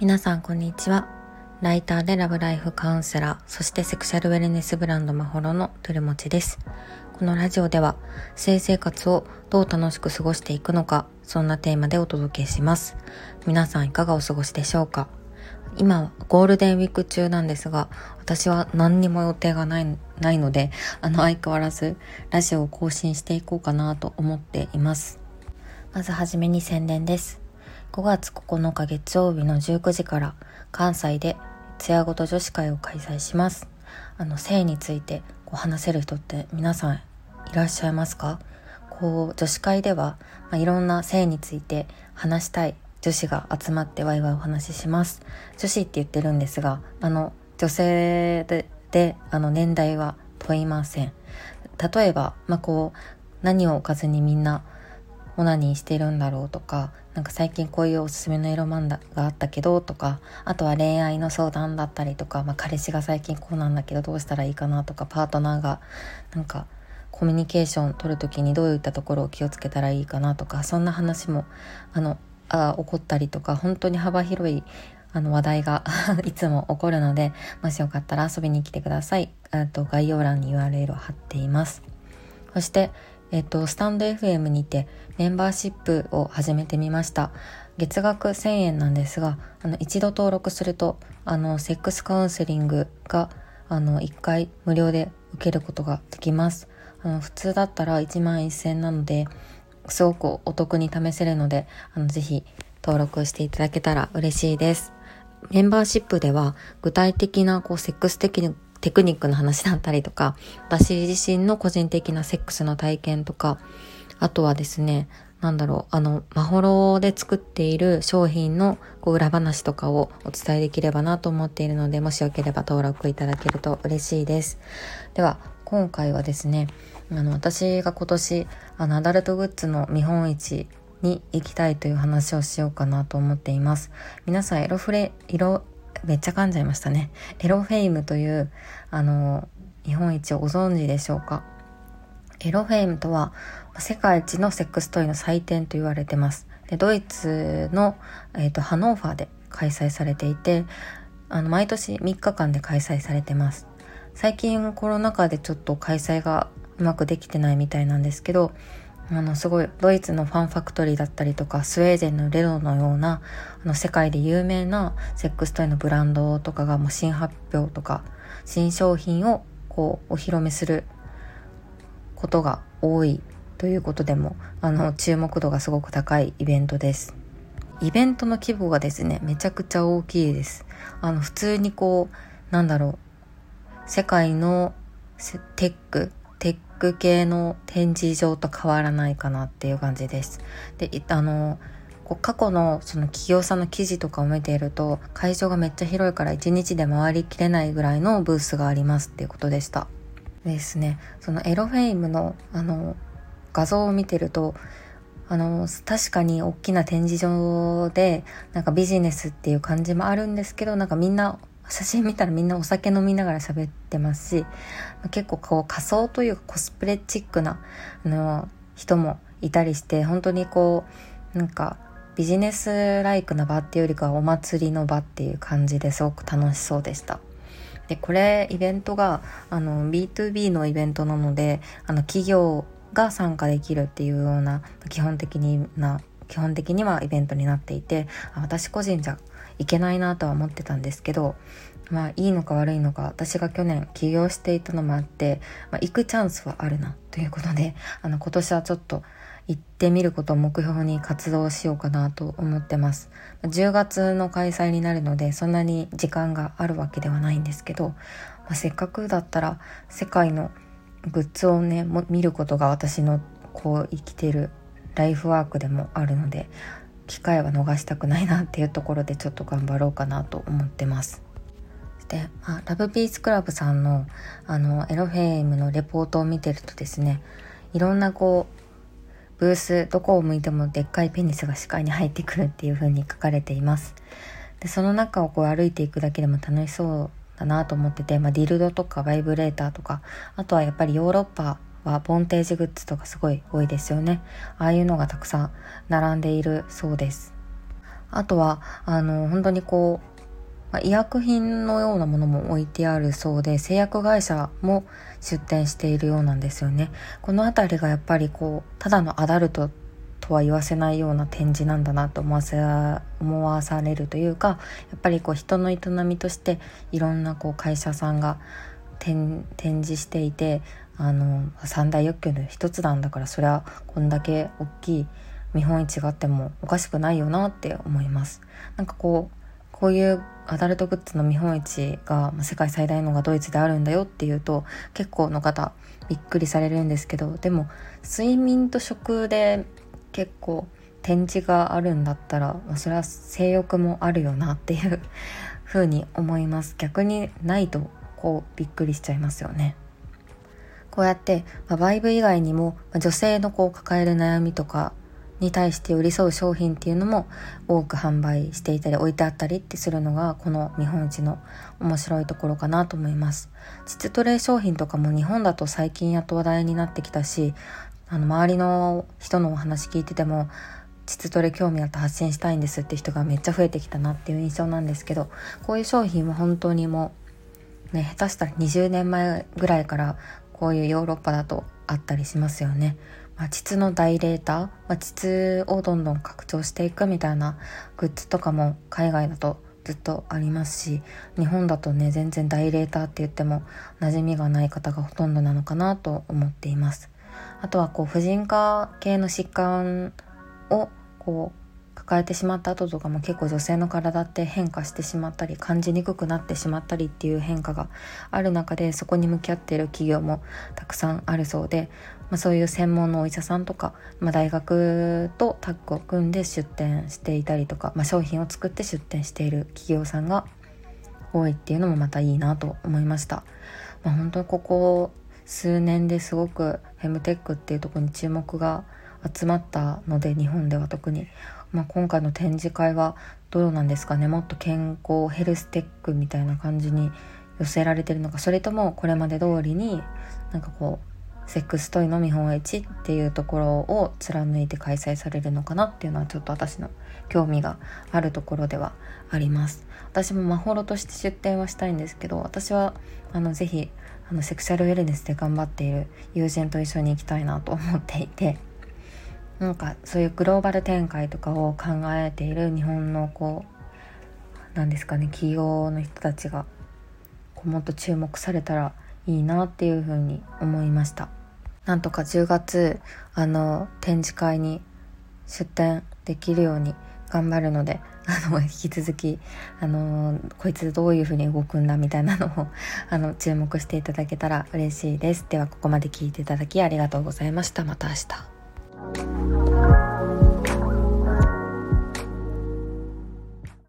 皆さんこんにちは。ライターでラブライフカウンセラー、そしてセクシャルウェルネスブランドまほろのとるもちです。このラジオでは性生活をどう楽しく過ごしていくのか、そんなテーマでお届けします。皆さんいかがお過ごしでしょうか。今はゴールデンウィーク中なんですが、私は何にも予定がないので、相変わらずラジオを更新していこうかなと思っています。まずはじめに宣伝です。5月9日月曜日の19時から関西でつやごと女子会を開催します。性について話せる人って皆さんいらっしゃいますか？女子会では、いろんな性について話したい女子が集まってワイワイお話しします。女子って言ってるんですが、女性 で年代は問いません。例えば、何をおかずにみんなオナニーしてるんだろうとか、最近こういうおすすめの色漫画があったけどとか、あとは恋愛の相談だったりとか、彼氏が最近こうなんだけどどうしたらいいかなとか、パートナーがコミュニケーション取るときにどういったところを気をつけたらいいかなとか、そんな話も起こったりとか、本当に幅広い話題がいつも起こるので、もしよかったら遊びに来てください。概要欄に URL を貼っています。そしてスタンド FM にてメンバーシップを始めてみました。月額1000円なんですが、一度登録するとセックスカウンセリングが1回無料で受けることができます。普通だったら1万1000円なので、すごくお得に試せるので、ぜひ登録していただけたら嬉しいです。メンバーシップでは具体的なセックス的なテクニックの話だったりとか、私自身の個人的なセックスの体験とか、あとはですね、まほろで作っている商品の裏話とかをお伝えできればなと思っているので、もしよければ登録いただけると嬉しいです。では今回はですね、私が今年アダルトグッズの見本市に行きたいという話をしようかなと思っています。皆さんエロフェイムという見本市をご存知でしょうか。エロフェイムとは世界一のセックストイの祭典と言われてます。でドイツの、ハノーファーで開催されていて、毎年3日間で開催されてます。最近コロナ禍でちょっと開催がうまくできてないみたいなんですけど、すごいドイツのファンファクトリーだったりとか、スウェーデンのレノのような世界で有名なセックストイのブランドとかが新発表とか新商品をお披露目することが多いということでも注目度がすごく高いイベントです。イベントの規模がですね、めちゃくちゃ大きいです。普通に世界のテック系の展示場と変わらないかなっていう感じです。で、過去のその企業さんの記事とかを見ていると、会場がめっちゃ広いから1日で回りきれないぐらいのブースがありますっていうことでした。ですね。そのエロフェイムの画像を見てると、確かに大きな展示場でビジネスっていう感じもあるんですけど、みんな写真見たらみんなお酒飲みながら喋ってますし、結構仮装というかコスプレチックな人もいたりして、本当にビジネスライクな場っていうよりかはお祭りの場っていう感じで、すごく楽しそうでした。でこれイベントがB2B のイベントなので、企業が参加できるっていうような基本的にはイベントになっていて、私個人じゃいけないなとは思ってたんですけど、いいのか悪いのか、私が去年起業していたのもあって、行くチャンスはあるなということで、今年はちょっと行ってみることを目標に活動しようかなと思ってます。10月の開催になるので、そんなに時間があるわけではないんですけど、せっかくだったら世界のグッズをね見ることが私の生きてるライフワークでもあるので、機会は逃したくないなっていうところで、ちょっと頑張ろうかなと思ってます。で、ラブピースクラブさんのエロフェイムのレポートを見てるとですね、いろんなブースどこを向いてもでっかいペニスが視界に入ってくるっていう風に書かれています。でその中を歩いていくだけでも楽しそうだなと思ってて、ディルドとかバイブレーターとか、あとはやっぱりヨーロッパはボンテージグッズとかすごい多いですよね。ああいうのがたくさん並んでいるそうです。あとは本当にこう医薬品のようなものも置いてあるそうで、製薬会社も出店しているようなんですよね。このあたりがやっぱりこうただのアダルトとは言わせないような展示なんだなと思わされるというか、やっぱりこう人の営みとしていろんなこう会社さんが展示していて、三大欲求の一つなんだから、そりゃこんだけ大きい見本市があってもおかしくないよなって思います。なんかこういうアダルトグッズの見本市が世界最大のがドイツであるんだよっていうと、結構の方びっくりされるんですけど、でも睡眠と食で結構展示があるんだったら、それは性欲もあるよなっていう風に思います。逆にないとこうびっくりしちゃいますよね。こうやってバイブ以外にも女性のこう抱える悩みとかに対して寄り添う商品っていうのも多く販売していたり置いてあったりってするのが、この見本市の面白いところかなと思います。膣トレ商品とかも日本だと最近やっと話題になってきたし、周りの人のお話聞いてても膣トレ興味あって発信したいんですって人がめっちゃ増えてきたなっていう印象なんですけど、こういう商品は本当にもう、下手したら20年前ぐらいからこういうヨーロッパだとあったりしますよね。膣のダイレーター、膣をどんどん拡張していくみたいなグッズとかも海外だとずっとありますし、日本だと全然ダイレーターって言っても馴染みがない方がほとんどなのかなと思っています。あとは婦人科系の疾患を抱えてしまった後とかも、結構女性の体って変化してしまったり感じにくくなってしまったりっていう変化がある中で、そこに向き合っている企業もたくさんあるそうで、そういう専門のお医者さんとか、大学とタッグを組んで出展していたりとか、商品を作って出展している企業さんが多いっていうのもまたいいなと思いました。本当にここ数年ですごくフェムテックっていうところに注目が集まったので、日本では特に、今回の展示会はどうなんですかね。もっと健康ヘルステックみたいな感じに寄せられてるのか、それともこれまで通りにセックストイの見本市っていうところを貫いて開催されるのかなっていうのは、ちょっと私の興味があるところではあります。私もまほろとして出展はしたいんですけど、私はぜひセクシャルウェルネスで頑張っている友人と一緒に行きたいなと思っていて、そういうグローバル展開とかを考えている日本の企業の人たちがもっと注目されたらいいなっていうふうに思いました。なんとか10月展示会に出展できるように頑張るので、引き続きこいつどういうふうに動くんだみたいなのを注目していただけたら嬉しいです。ではここまで聞いていただきありがとうございました。また明日。